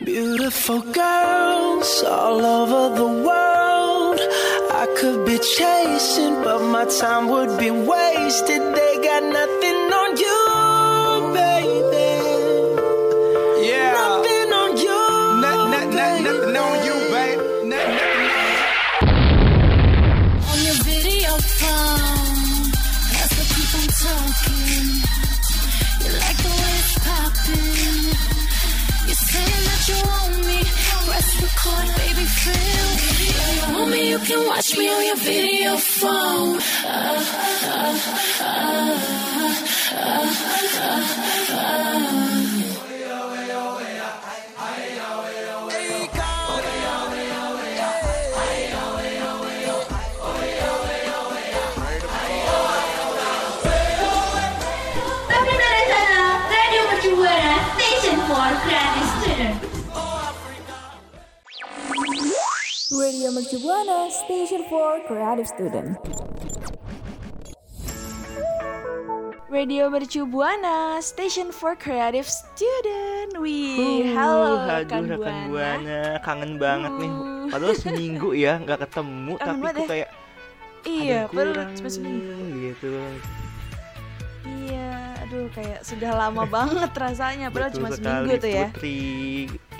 Beautiful girls all over the world. I could be chasing, but my time would be wasted. They got nothing on you, baby. Yeah. Nothing on you. Nothing on you, baby. Nothing. On your video phone, that's what keep on talking. You like the way it's popping. Saying that you want me, press record, baby, feel me. You want me, you can watch me on your video phone. Radio Mercubuana, Station for Creative Student. Radio Mercubuana, Station for Creative Student. Wih, halo Rekan Buana. Kangen banget nih. Padahal seminggu ya nggak ketemu, tapi aku kayak iya, padahal cuma seminggu gitu. Iya, aduh kayak sudah lama banget rasanya, padahal cuma seminggu tuh ya. Putri.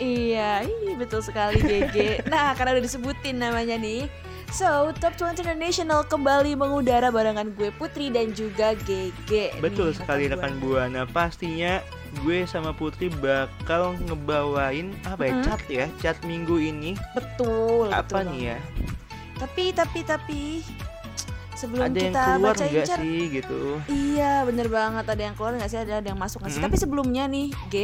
Iya, betul sekali GG. Nah, karena udah disebutin namanya nih. So, Top 20 International kembali mengudara barengan gue Putri dan juga GG. Betul nih, sekali Rekan Buana. Pastinya gue sama Putri bakal ngebawain apa ya? Chat ya, chat minggu ini. Betul. Apa betul nih ya? Tapi sebelum ada kita yang bacain gak sih gitu. Iya, bener banget, ada yang keluar enggak sih? Ada yang masuk enggak sih? Tapi sebelumnya nih, GG,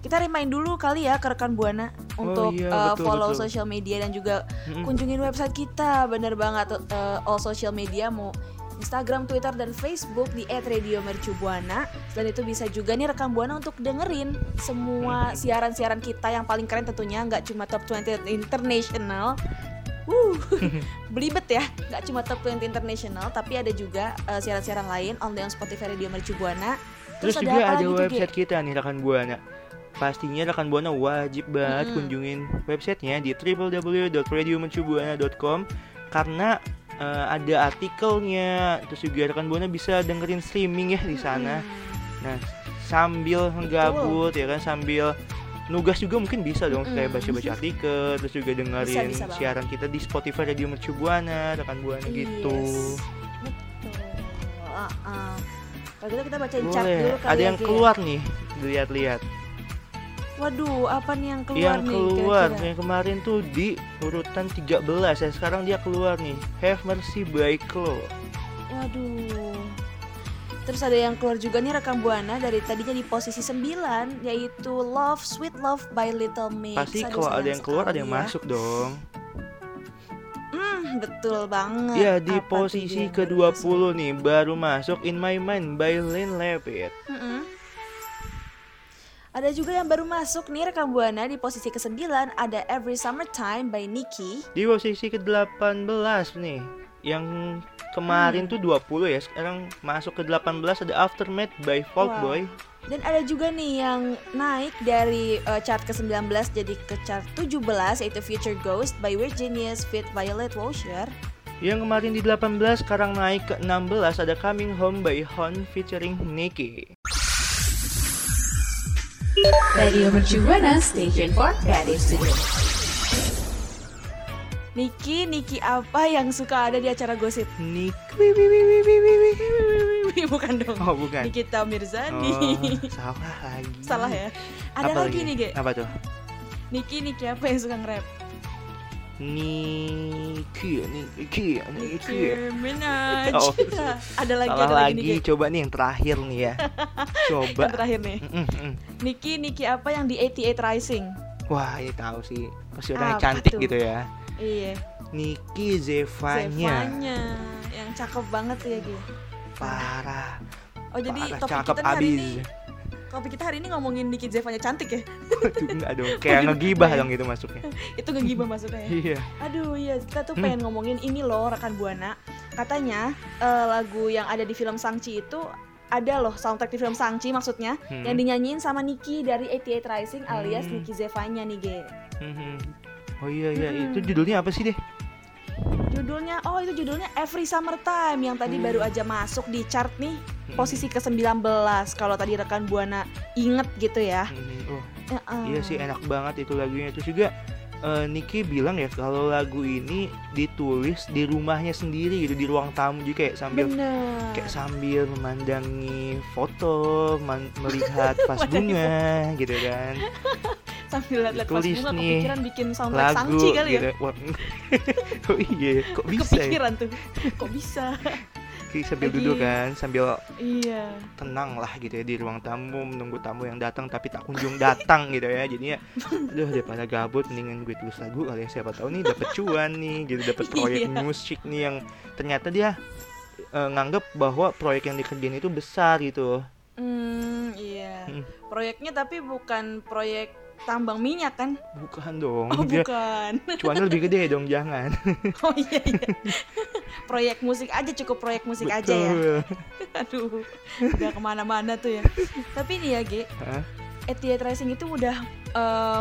kita remind dulu kali ya ke Rekan Buana untuk follow social media dan juga kunjungin website kita. Bener banget, all social media, mau Instagram, Twitter, dan Facebook di @radiomercubuana. Selain itu bisa juga nih Rekan Buana untuk dengerin semua siaran-siaran kita yang paling keren tentunya. Gak cuma Top 20 International, belibet ya, gak cuma Top 20 International, tapi ada juga siaran-siaran lain on Spotify Radio Mercubuana. Terus juga ada website kita nih Rekan Buana. Pastinya Rekan Buana wajib banget kunjungin websitenya di www.radiomercubuana.com karena ada artikelnya. Terus juga Rekan Buana bisa dengerin streaming ya di sana. Nah, sambil gabut ya kan, sambil nugas juga mungkin bisa dong, kayak baca-baca artikel, terus juga dengerin bisa siaran kita di Spotify Radio Mercubuana, Rekan Buana gitu. Betul. Kalau gitu kita bacain chat dulu kali. Ada yang keluar nih, lihat-lihat. Waduh, apa nih yang keluar nih? Yang keluar, kira-kira? Yang kemarin tuh di urutan 13 ya, sekarang dia keluar nih, Have Mercy by Klo. Waduh. Terus ada yang keluar juga nih Rekan Buana, dari tadinya di posisi 9, yaitu Love, Sweet Love by Little Mix. Pasti kalau ada yang keluar, ada yang masuk dong. Betul banget. Ya, di apa posisi ke-20 masuk nih, baru masuk In My Mind by Lynn Lapid. Ada juga yang baru masuk nih Rekan Buana, di posisi ke-9 ada Every Summertime by Niki. Di posisi ke-18 nih, yang kemarin tuh 20 ya, sekarang masuk ke-18 ada Aftermath by Folkboy. Dan ada juga nih yang naik dari chart ke-19 jadi ke chart 17, yaitu Future Ghost by Weird Genius feat Violet Washer. Yang kemarin di 18 sekarang naik ke 16 ada Coming Home by Hon featuring Niki. Radio Mercubuana, Station 4 Creative Studio. Niki apa yang suka ada di acara gosip? Bukan dong. Oh, bukan. Nikita Mirzani. Oh, salah lagi. Salah ya. Ada apa lagi nih, Ge? Apa tuh? Niki apa yang suka nge-rap? Niki. Minaj. Oh, ada lagi, salah ada lagi. Coba nih yang terakhir nih ya. Coba. Yang terakhir nih. Niki apa yang di 88 Rising? Wah, ini tahu sih. Pasti orangnya cantik gitu ya. Iya. Niki Zefanya. Yang cakep banget ya, Ge. Parah. Oh, jadi topik kita hari ini. Kopi kita hari ini ngomongin Niki Zefanya cantik ya. Waduh, enggak dong. Kayak ngegibah dong itu masuknya. Itu ngegibah masuknya ya. Iya. Aduh, iya, kita tuh pengen ngomongin ini loh Rekan Buana. Katanya lagu yang ada di film Shang-Chi itu ada loh soundtrack di film Shang-Chi maksudnya yang dinyanyiin sama Niki dari 88 Rising alias Niki Zefanya nih, geng. Oh iya itu judulnya apa sih deh? Judulnya, oh itu judulnya Every Summertime yang tadi baru aja masuk di chart nih, posisi ke-19 kalau tadi rekan Buana inget gitu ya. Iya sih, enak banget itu lagunya. Terus juga Niki bilang ya kalau lagu ini ditulis di rumahnya sendiri gitu, di ruang tamu, juga kayak sambil kayak sambil memandangi foto, melihat pas bunga gitu kan. Sambil lihat-lihat pas bunga kepikiran bikin soundtrack Shang-Chi kali ya. Oh iya, kok bisa kepikiran ya? Tuh, kok bisa? Sambil duduk kan, sambil tenang lah gitu ya, di ruang tamu menunggu tamu yang datang tapi tak kunjung datang gitu ya. Jadinya aduh, daripada gabut mendingan gue tulis lagu kali ya, siapa tahu nih dapet cuan nih gitu, dapet proyek musik nih yang ternyata dia nganggep bahwa proyek yang dikerjain itu besar gitu. Proyeknya tapi bukan proyek tambang minyak kan? Bukan dong. Oh bukan. Cuannya lebih gede dong, jangan. Oh iya. Proyek musik aja, cukup proyek musik aja ya. Aduh, udah kemana-mana tuh ya. Tapi nih ya Ge, 88 Rising itu udah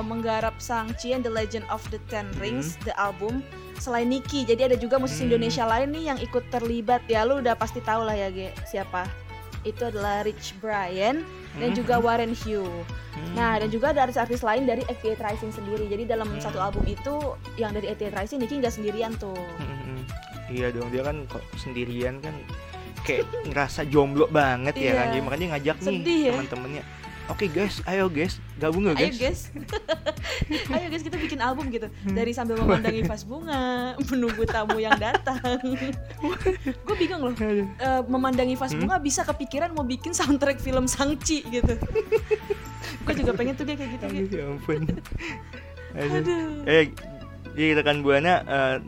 menggarap Shang-Chi and The Legend of the Ten Rings, the album. Selain Niki, jadi ada juga musisi Indonesia lain nih yang ikut terlibat ya. Lu udah pasti tahu lah ya Ge, siapa? Itu adalah Rich Brian dan juga Warren Hue. Nah, dan juga ada artis-artis lain dari 88 Rising sendiri. Jadi dalam satu album itu yang dari 88 Rising Niki nggak sendirian tuh. Iya dong, dia kan kok sendirian kan kayak ngerasa jomblo banget ya kan. Jadi makanya ngajak sedih nih ya teman-temannya. Oke guys, ayo guys, gabung nggak guys? Ayo guys, ayo guys kita bikin album gitu. Dari sambil memandangi vas bunga, menunggu tamu yang datang. Gue bingung loh, memandangi vas bunga bisa kepikiran mau bikin soundtrack film Shang-Chi gitu. Gue juga pengen tuh kayak gitu. Aduh, ya ampun. Aduh. Jadi rekan Buana,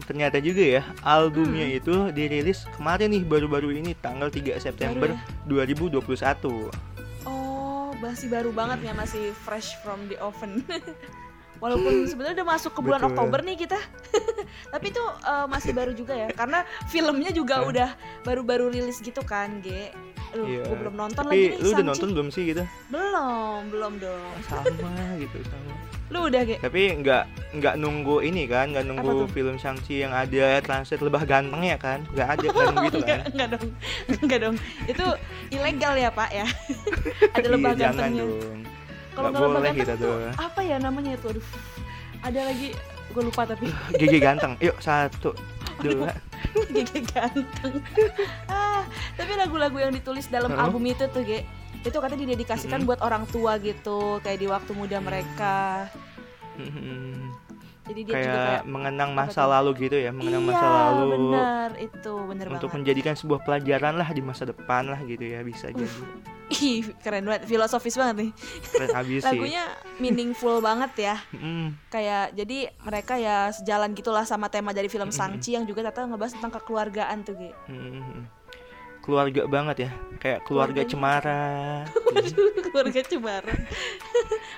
ternyata juga ya albumnya itu dirilis kemarin nih baru-baru ini tanggal 3 September ya? 2021. Oh, masih baru banget ya, masih fresh from the oven. Walaupun sebenarnya udah masuk ke bulan Oktober nih kita. Tapi itu masih baru juga ya, karena filmnya juga udah baru-baru rilis gitu kan, Ge. Aduh, gue belum nonton lagi nih. Lu udah nonton belum sih gitu? Belum dong. Sama. Lu udah Ge? Tapi nggak nunggu ini kan, nggak nunggu film Shang-Chi yang ada transit lebah ganteng ya kan, nggak ada kan gitu kan? Nggak dong. Itu ilegal ya Pak ya. Ada lebah gantengnya. Kalau nggak lebah ganteng tuh apa ya namanya itu? Aduh, ada lagi gue lupa tapi. Gigi ganteng. Yuk 1, 2. Gigi ganteng. Tapi lagu-lagu yang ditulis dalam album itu tuh Ge, itu katanya didedikasikan buat orang tua gitu, kayak di waktu muda mereka. Jadi dia kayak mengenang masa lalu gitu ya, mengenang masa lalu. Iya, benar itu, benar banget. Untuk menjadikan sebuah pelajaran lah di masa depan lah gitu ya, bisa jadi. Ih, keren banget, filosofis banget nih. Keren abis sih. Lagunya meaningful banget ya. Kayak jadi mereka ya sejalan gitulah sama tema dari film Shang-Chi yang juga ternyata ngebahas tentang kekeluargaan tuh, Ge. Keluarga banget ya, kayak keluarga cemara. Keluarga cemara.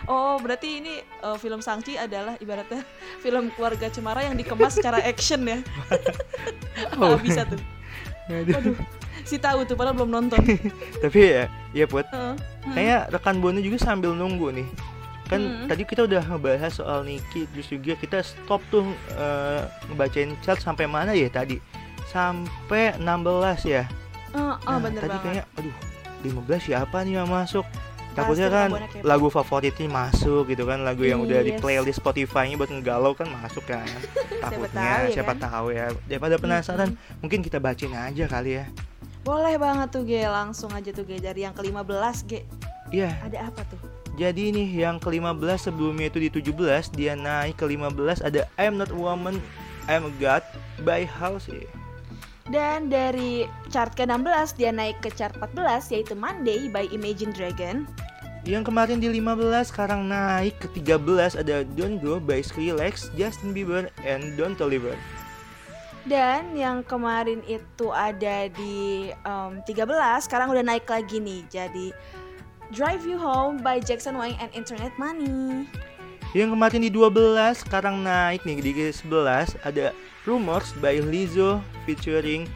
Oh berarti ini film Shang-Chi adalah ibaratnya film keluarga cemara yang dikemas secara action ya. Bisa tuh. Waduh, si tahu tuh padahal belum nonton. Tapi ya buat kayak rekan Buana juga sambil nunggu nih kan. Tadi kita udah ngebahas soal Niki, terus juga kita stop tuh ngebacain chart sampai mana ya tadi, sampai 16 ya. Bener tadi banget. Kayaknya, 15 siapa nih yang masuk? Takutnya kan lagu favoritnya masuk gitu kan, lagu yang udah di playlist Spotify-nya buat ngegalau kan masuk kan. Takutnya, siapa tahu ya. Daripada penasaran, mungkin kita bacain aja kali ya. Boleh banget tuh Ge, langsung aja tuh Ge, dari yang ke-15 Ge. Iya. Ada apa tuh? Jadi nih yang ke-15, sebelumnya itu di 17, dia naik ke-15 ada I'm Not a Woman, I'm a God by Halsey. Dan dari chart ke-16 dia naik ke chart 14 yaitu Monday by Imagine Dragon. Yang kemarin di 15 sekarang naik ke 13 ada Don't Go by Skrillex, Justin Bieber, and Don Toliver. Dan yang kemarin itu ada di 13 sekarang udah naik lagi nih, jadi Drive You Home by Jackson Wang and Internet Money. Yang kemarin di 12 sekarang naik nih di 11 ada Rumors by Lizzo featuring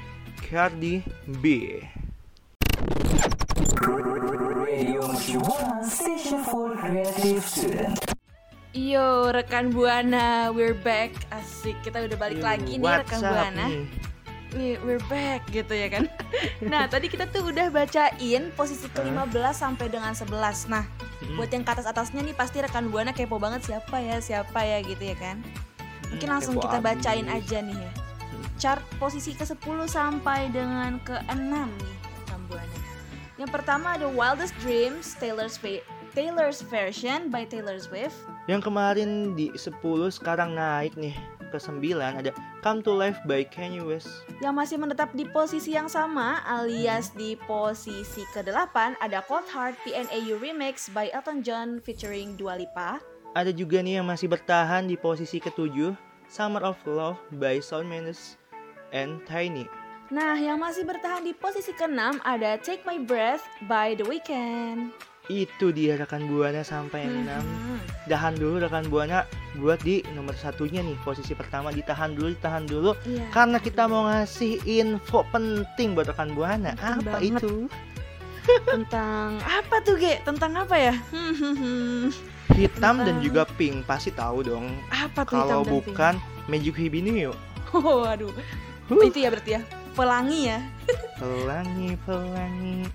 Cardi B. student. Yo rekan Buana, we're back. Asik, kita udah balik lagi nih rekan Buana. Nih, we're back gitu ya kan. Nah, tadi kita tuh udah bacain posisi ke-15 sampai dengan 11. Nah, buat yang ke atas-atasnya nih pasti rekan Buana kepo banget siapa ya gitu ya kan. Mungkin langsung kita bacain aja nih ya. Chart posisi ke-10 sampai dengan ke-6 nih rekan Buana. Yang pertama ada Wildest Dreams, Taylor's Version by Taylor Swift. Yang kemarin di 10 sekarang naik nih ke 9 ada Come to Life by Kanye West. Yang masih menetap di posisi yang sama alias di posisi ke-8 ada Cold Heart PNAU Remix by Elton John featuring Dua Lipa. Ada juga nih yang masih bertahan di posisi ke-7 Summer of Love by Shawn Mendes and Tiny. Nah, yang masih bertahan di posisi ke-6 ada Take My Breath by The Weeknd. Itu dia rekan Buana sampai 6. Tahan dulu rekan Buana buat di nomor satunya nih, posisi pertama ditahan dulu ya, karena kita mau ngasih info penting buat rekan Buana. Apa banget itu? Tentang apa tuh, Ge? Tentang apa ya? Hitam dan juga pink, pasti tahu dong. Apa tuh kalau bukan pink? Magic Hibiniu. Oh, aduh. Itu ya berarti ya. Pelangi ya. Pelangi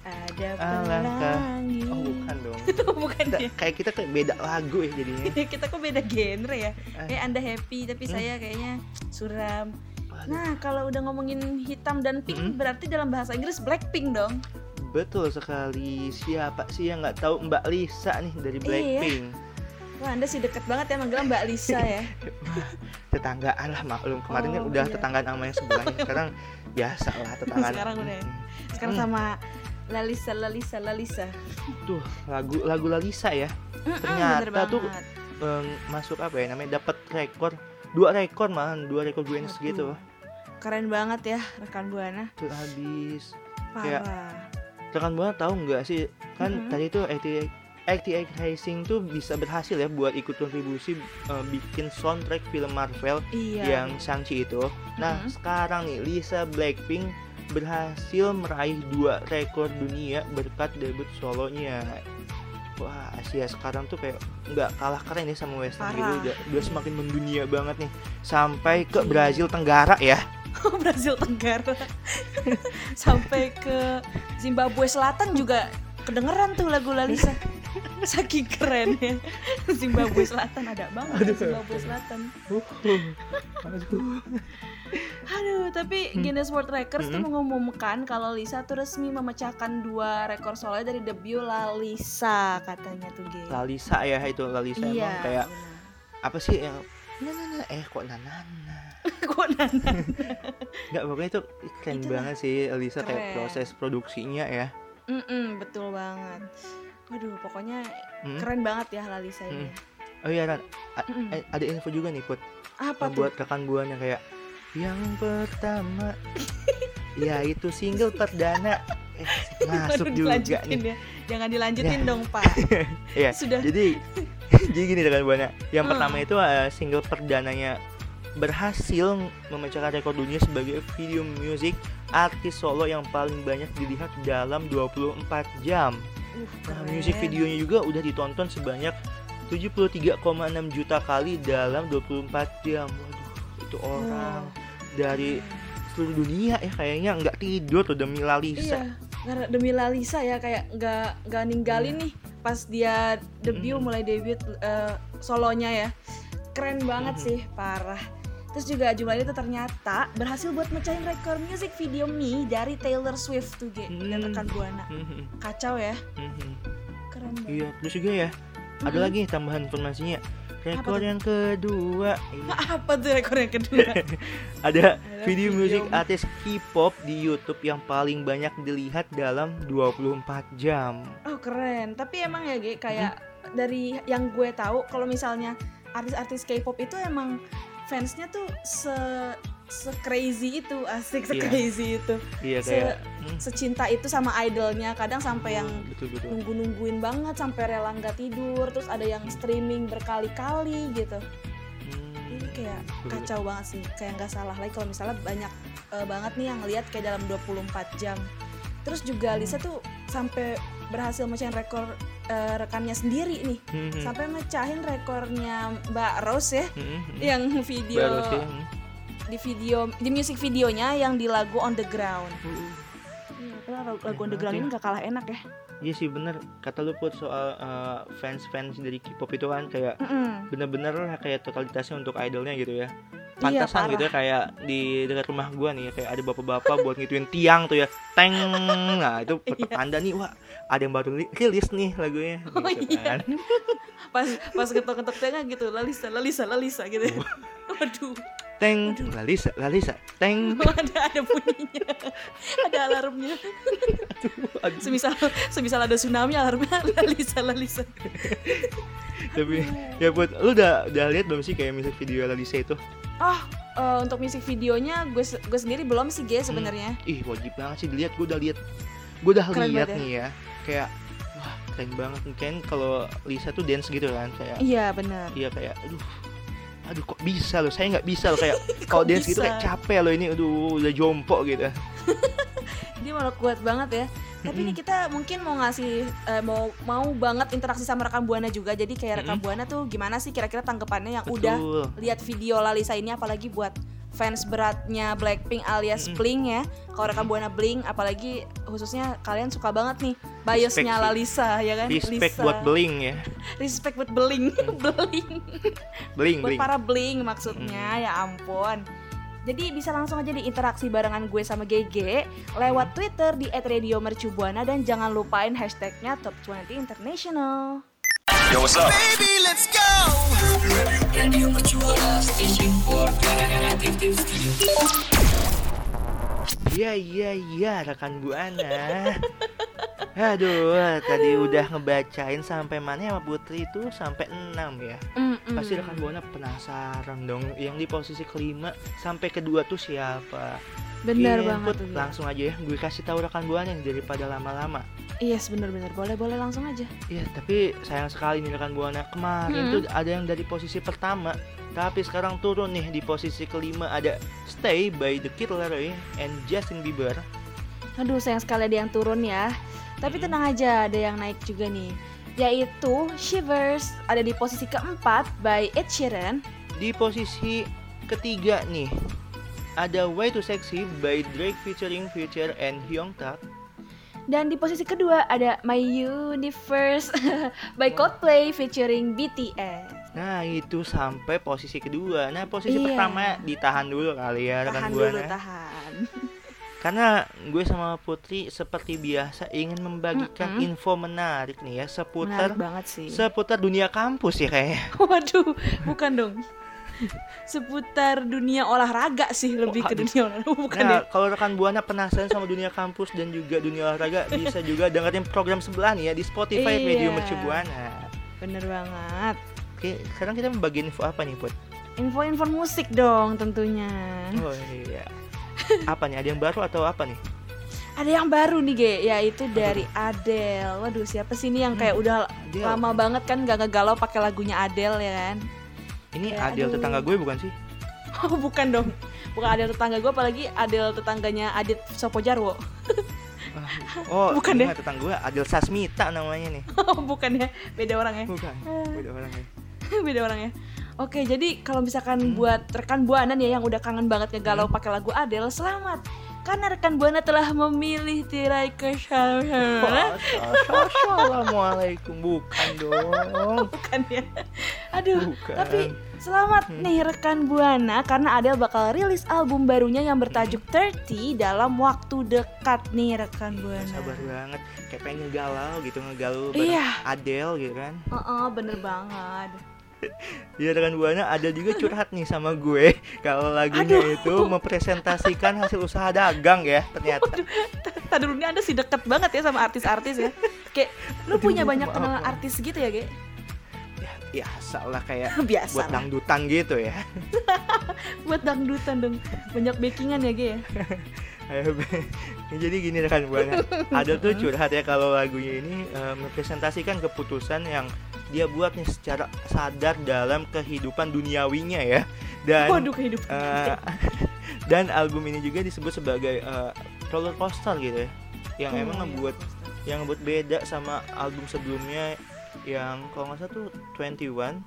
ada pelangi. Oh bukan dong. Bukan kita, ya? Kayak kita beda lagu ya jadinya. Kita kok beda genre ya. Kayak Anda happy tapi saya kayaknya suram. Nah kalau udah ngomongin hitam dan pink berarti dalam bahasa Inggris Blackpink dong. Betul sekali. Siapa sih yang nggak tahu Mbak Lisa nih dari Blackpink? Iya. Wah, Anda sih deket banget ya manggil Mbak Lisa ya. Tetanggaan lah, maklum. Kemarin kan udah tetanggaan sama yang sebelahnya. Sekarang biasa lah tetanggaan. Sekarang udah ya. Sekarang sama Lalisa. Tuh, lagu Lalisa ya. Ternyata tuh masuk apa ya namanya, dapat rekor. 2 rekor malahan, 2 rekor Guinness gitu. Keren banget ya rekan Buana. Tuh habis. Parah. Kayak, rekan Buana tahu enggak sih kan tadi tuh 88 Rising tuh bisa berhasil ya buat ikut kontribusi bikin soundtrack film Marvel yang Shang-Chi itu. Nah sekarang nih Lisa Blackpink berhasil meraih 2 rekor dunia berkat debut solonya. Wah, Asia sekarang tuh kayak nggak kalah keren ya sama Western gitu. Udah semakin mendunia banget nih sampai ke Brazil Tenggara ya. Brazil Tenggara. Sampai ke Zimbabwe Selatan juga kedengeran tuh lagu Lalisa. Saking keren ya. Zimbabwe Selatan ada banget. Zimbabwe Selatan. Aduh, tapi Guinness World Records tuh mengumumkan kalau Lisa tuh resmi memecahkan 2 rekor solo dari debut Lalisa katanya tuh, Ge. Lalisa ya itu, Lalisa iya, emang kayak apa sih yang kok nanana. Enggak, pokoknya itu keren banget sih Lisa keren. Kayak proses produksinya ya. Betul banget. Waduh, pokoknya keren banget ya Lalisa ini. Oh iya Ran, ada info juga nih Put. Apa tuh? Buat rekan Buana kayak yang pertama yaitu single perdana masuk juga nih ya. Jangan dilanjutin dong Pak. Iya. Sudah. Jadi gini rekan Buana, yang pertama itu single perdananya berhasil memecahkan rekor dunia sebagai video music artis solo yang paling banyak dilihat dalam 24 jam. Nah, music videonya juga udah ditonton sebanyak 73,6 juta kali dalam 24 jam. Waduh, itu orang dari seluruh dunia ya kayaknya nggak tidur tuh demi Lalisa. Iya, demi Lalisa ya kayak nggak ninggalin nih pas dia debut mulai debut solonya ya. Keren banget sih, parah. Terus juga jumlahnya itu ternyata berhasil buat mecahin rekor music video Me dari Taylor Swift tuh, Ge, dan rekan Buana. Kacau ya. Keren banget. Iya, terus juga ya. Ada lagi tambahan informasinya. Rekor yang kedua. Apa tuh rekor yang kedua? Ada video music artis K-pop di YouTube yang paling banyak dilihat dalam 24 jam. Oh, keren. Tapi emang ya, Ge, kayak dari yang gue tahu kalau misalnya artis-artis K-pop itu emang fansnya tuh se-crazy itu, asik se-crazy itu. Iya, kayak secinta itu sama idolnya, kadang sampai yang betul. Nungguin banget sampai rela nggak tidur, terus ada yang streaming berkali-kali gitu. Ini kayak kacau banget sih, kayak nggak salah lagi kalau misalnya banyak banget nih yang lihat kayak dalam 24 jam. Terus juga Lisa tuh sampai berhasil mecahin rekor rekannya sendiri nih, sampai mecahin rekornya Mbak Rose ya, yang video di music videonya yang di lagu On The Ground. Lagu On The Ground ini gak kalah enak ya. Iya sih bener, kata lu Put, soal fans-fans dari K-pop itu kan kayak bener-bener lah kayak totalitasnya untuk idolnya gitu ya. Pantasan iya, gitu ya, kayak di dekat rumah gua nih kayak ada bapak-bapak buat ngituin tiang tuh ya, teng. Nah itu pertanda nih, wah ada yang baru rilis nih lagunya gitu. Oh iya kan? Pas ketok-ketok tiangnya gitu, Lalisa, Lalisa, Lalisa gitu. Waduh. Teng, Lalisa, Lalisa, teng. Ada bunyinya, ada alarmnya. Aduh. Semisal ada tsunami, alarmnya Lalisa, Lalisa. Tapi ya Put, lu udah lihat belum sih kayak music video Lalisa itu? Untuk music videonya gue sendiri belum sih guys sebenarnya. Ih wajib banget sih dilihat, gue udah lihat nih ya. Kayak wah keren banget kan kalau Lisa tuh dance gitu kan kayak. Iya benar. Iya kayak aduh kok bisa loh, saya nggak bisa loh kayak kalau dance gitu kayak capek loh ini, aduh udah jompo gitu. Dia malah kuat banget ya. Tapi ini kita mungkin mau ngasih mau banget interaksi sama rekan Buana juga. Jadi kayak rekan Buana tuh gimana sih kira-kira tanggapannya yang udah lihat video Lalisa ini, apalagi buat fans beratnya Blackpink alias BLINK ya. Kalau rekan Buana BLINK, apalagi khususnya kalian suka banget nih biasnya Lalisa ya kan. Respect Lisa. Buat BLINK ya. Respect buat BLINK. BLINK. Buat para BLINK maksudnya, ya ampun. Jadi bisa langsung aja di interaksi barengan gue sama GG lewat Twitter di @radiomercubuana dan jangan lupain hashtagnya Top 20 International. Yo, what's up? Baby, let's go. Radio Mercubuana station for creative studio. Ya, rekan Buana. Aduh, tadi udah ngebacain sampai mana sama Putri itu sampai 6 ya. Pasti rekan Buana penasaran dong yang di posisi kelima sampai kedua tuh siapa. Benar banget. Langsung aja ya, gue kasih tahu rekan Buana nih daripada lama-lama. Yes, benar-benar. Boleh langsung aja. Iya, tapi sayang sekali nih rekan Buana. Kemarin tuh ada yang dari posisi pertama, tapi sekarang turun nih di posisi kelima ada Stay by The Kid Laroi and Justin Bieber. Aduh, sayang sekali ada yang turun ya. Tapi tenang aja, ada yang naik juga nih, yaitu Shivers ada di posisi keempat by Ed Sheeran. Di posisi ketiga nih ada Way Too Sexy by Drake featuring Future and Hyungtak. Dan di posisi kedua ada My Universe by Coldplay featuring BTS. Nah itu sampai posisi kedua. Nah posisi pertama ditahan dulu kali ya rekan Buana. Tahan dulu. Karena gue sama Putri seperti biasa ingin membagikan info menarik nih ya seputar dunia kampus ya kayaknya. Waduh, bukan dong. Seputar dunia olahraga sih lebih ke dunia olahraga bukan. Nah, kalau rekan Buana penasaran sama dunia kampus dan juga dunia olahraga bisa juga dengerin program sebelah nih ya di Spotify Radio Mercu Buana. Bener banget. Oke, sekarang kita membagi info apa nih, Put? Info-info musik dong tentunya. Oh iya. Apa nih, ada yang baru atau apa nih? Ada yang baru nih Ge, yaitu dari Adele. Waduh, siapa sih ini yang kayak udah Adele. Lama banget kan gak ngegalau pakai lagunya Adele ya kan. Ini kayak, Adele tetangga gue bukan sih? Oh bukan dong, bukan Adele tetangga gue, apalagi Adele tetangganya Adit Sopojarwo. Oh bukan deh, tetangga gue Adele Sasmita namanya nih. Oh bukan ya, beda orang ya. Bukan, beda orang ya. Beda orang ya. Oke, jadi kalau misalkan buat rekan Buana ya yang udah kangen banget ngegalau pakai lagu Adele, selamat. Karena rekan Buana telah memilih tirai ke syawal. Assalamualaikum, bukan dong. Bukan ya. Aduh, bukan. Tapi selamat nih rekan Buana karena Adele bakal rilis album barunya yang bertajuk 30 dalam waktu dekat nih rekan Buana. Sabar banget, kayak pengen galau gitu, ngegalau bareng Adele gitu kan. Bener banget. Ya rekan Buana ada juga curhat nih sama gue kalau lagunya itu mempresentasikan hasil usaha dagang ya ternyata. Tadurunnya Anda sih deket banget ya sama artis-artis ya. Kayak lu punya banyak kenalan artis gitu ya, Ge? Ya biasalah kayak biasa buat dangdutan gitu ya. Buat dangdutan dong. Banyak backingan ya, Ge ya. Jadi gini rekan Buana, ada tuh curhat ya kalau lagunya ini mempresentasikan keputusan yang dia buat nih secara sadar dalam kehidupan duniawinya ya. Dan kehidupan dan album ini juga disebut sebagai roller coaster gitu ya, yang emang membuat yang buat beda sama album sebelumnya yang kalau nggak salah tuh 21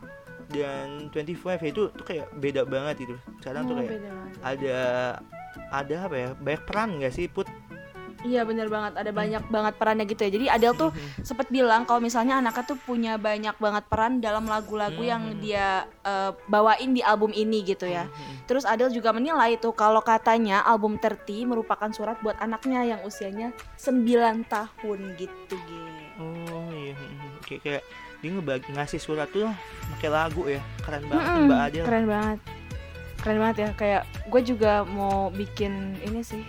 dan 25 itu tuh kayak beda banget gitu. Sekarang tuh kayak ada apa ya, banyak peran nggak sih Put? Iya benar banget, ada banyak banget perannya gitu ya. Jadi Adele tuh sempat bilang kalau misalnya anaknya tuh punya banyak banget peran dalam lagu-lagu yang dia bawain di album ini gitu ya. Terus Adele juga menilai tuh kalau katanya album 30 merupakan surat buat anaknya yang usianya 9 tahun gitu. Oh iya, kayak dia ngasih surat tuh pakai lagu ya, keren banget Mbak Adele. Keren banget ya, kayak gue juga mau bikin ini sih.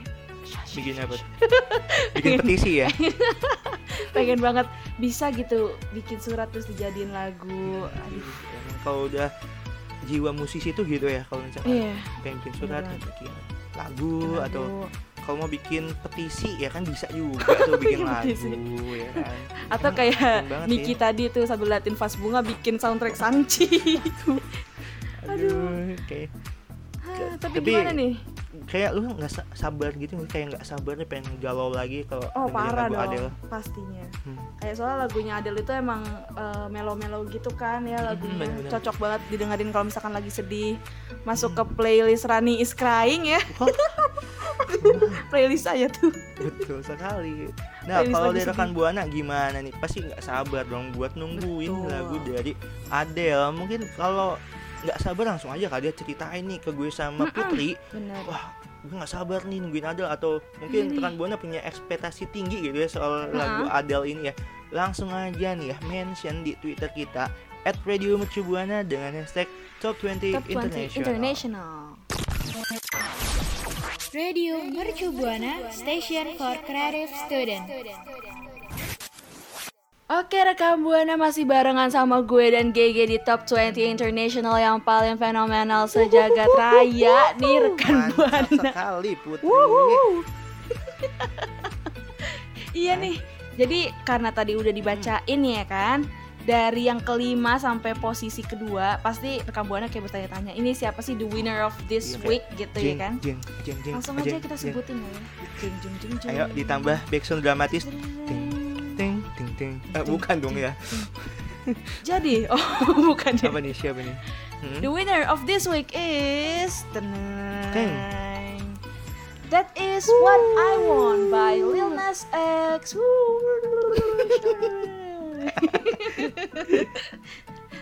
Bikin apa? Bikin petisi ya? Pengen banget bisa gitu bikin surat terus dijadiin lagu. Aduh, kalau udah jiwa musisi tuh gitu ya, kalau misalkan pengen bikin surat, bikin lagu, atau kalau mau bikin petisi ya kan bisa juga tuh bikin lagu ya kan. Atau kayak Niki tadi tuh sambil latihan Fast Bunga bikin soundtrack Shang-Chi. Aduh, oke. Tapi gimana nih? Kayak lu nggak sabar gitu, kayak nggak sabar nih pengen galau lagi kalau dengerin lagu Adele. Pastinya. Kayak soalnya lagunya Adele itu emang melo-melo gitu kan ya, lagunya cocok banget didengerin kalau misalkan lagi sedih. Masuk ke playlist Rani is Crying ya. Playlist aja tuh. Betul sekali. Nah kalau dari rekan Buana gimana nih? Pasti nggak sabar dong buat nungguin lagu dari Adele. Mungkin kalau nggak sabar langsung aja kali dia ceritain nih ke gue sama Putri. Wah, gue nggak sabar nih nungguin Adele, atau mungkin rekan Buana punya ekspektasi tinggi gitu ya soal lagu Adele ini ya. Langsung aja nih ya mention di Twitter kita @radiomercubuana dengan hashtag Top 20 International. Radio Mercubuana, station for creative student. Oke rekam Buana, masih barengan sama gue dan GG di Top 20 International yang paling fenomenal sejagat raya nih rekan Buana. Mantap sekali Putri. Iya nih, jadi karena tadi udah dibacain ya kan, dari yang kelima sampai posisi kedua pasti rekan Buana kayak bertanya-tanya ini siapa sih the winner of this week gitu ya kan. Langsung aja kita sebutin ya. Ayo ditambah backsound dramatis. Bukan dong ya. Jadi, bukan ya. Apa nih, siapa nih? The winner of this week is That Is What I Want by Lil Nas X.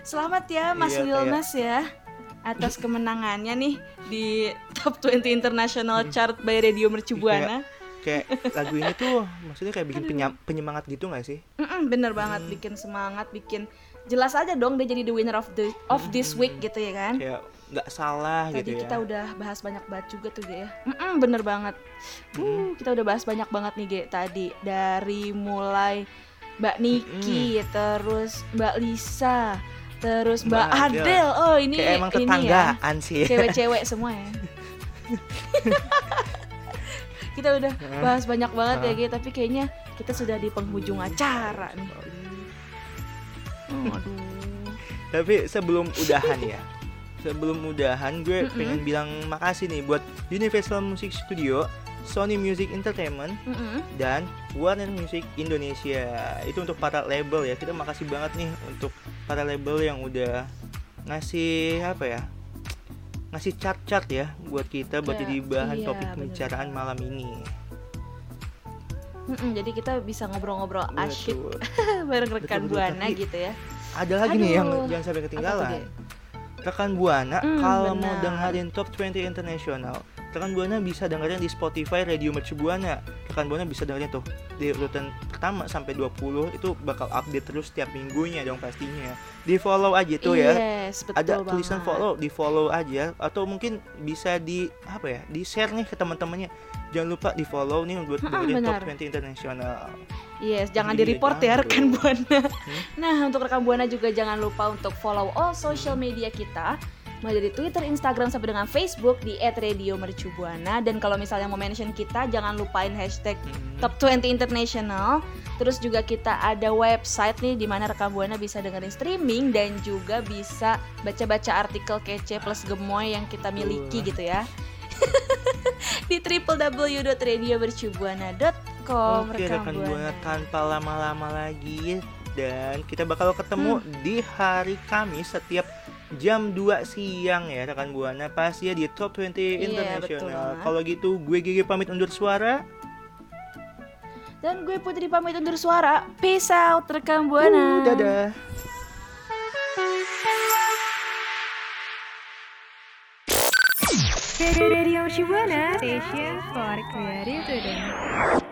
Selamat ya Mas Lil Nas ya atas kemenangannya nih di Top 20 International Chart by Radio Mercu Buana. Kayak lagu ini tuh maksudnya kayak bikin penyemangat gitu gak sih? Bener banget, bikin semangat, bikin jelas aja dong dia jadi the winner of this week gitu ya kan? Kayak gak salah tadi gitu ya. Tadi kita udah bahas banyak banget juga tuh Ge ya. Bener banget. Kita udah bahas banyak banget nih Ge tadi. Dari mulai Mbak Niki, terus Mbak Lisa, terus Mbak Adele. Oh ini kayak emang tetanggaan ini ya, cewek-cewek semua ya. Kita udah bahas banyak banget ya Ge, tapi kayaknya kita sudah di penghujung acara nih. Aduh. Tapi sebelum udahan gue pengen bilang makasih nih buat Universal Music Studio, Sony Music Entertainment, dan Warner Music Indonesia. Itu untuk para label ya. Kita makasih banget nih untuk para label yang udah ngasih apa ya, ngasih chart-chart ya buat kita buat jadi bahan topik pembicaraan malam ini. Jadi kita bisa ngobrol-ngobrol asyik bareng rekan Buana gitu ya. Ada lagi nih yang jangan sampai ketinggalan. Rekan Buana kalau mau dengerin Top 20 International, rekan Buana bisa dengerin di Spotify Radio Mercu Buana. Rekan Buana bisa dengerin tuh di urutan pertama sampai 20 itu bakal update terus setiap minggunya dong pastinya. Di follow aja tuh ya, ada tulisan banget follow, di follow aja, atau mungkin bisa di apa ya, di share nih ke teman-temannya. Jangan lupa di follow nih buat dengerin Top 20 International. Yes, jangan di report ya rekan Buana. Nah untuk rekan Buana juga jangan lupa untuk follow all social media kita, mulai dari Twitter, Instagram sampai dengan Facebook di @radiomercubuana. Dan kalau misalnya mau mention kita jangan lupain hashtag Top 20 International. Terus juga kita ada website nih di mana rekan Buana bisa dengerin streaming dan juga bisa baca-baca artikel kece plus gemoy yang kita miliki gitu ya. Di www.radiomercubuana.com kok. Oke, rekan Buana, tanpa lama-lama lagi, dan kita bakal ketemu di hari Kamis setiap jam 2 siang ya rekan Buana, pas ya di Top 20 International. Kalau gitu gue Gigi pamit undur suara. Dan gue Putri pamit undur suara. Peace out rekan Buana. Dadah. Radio Shibuana, station for creative today.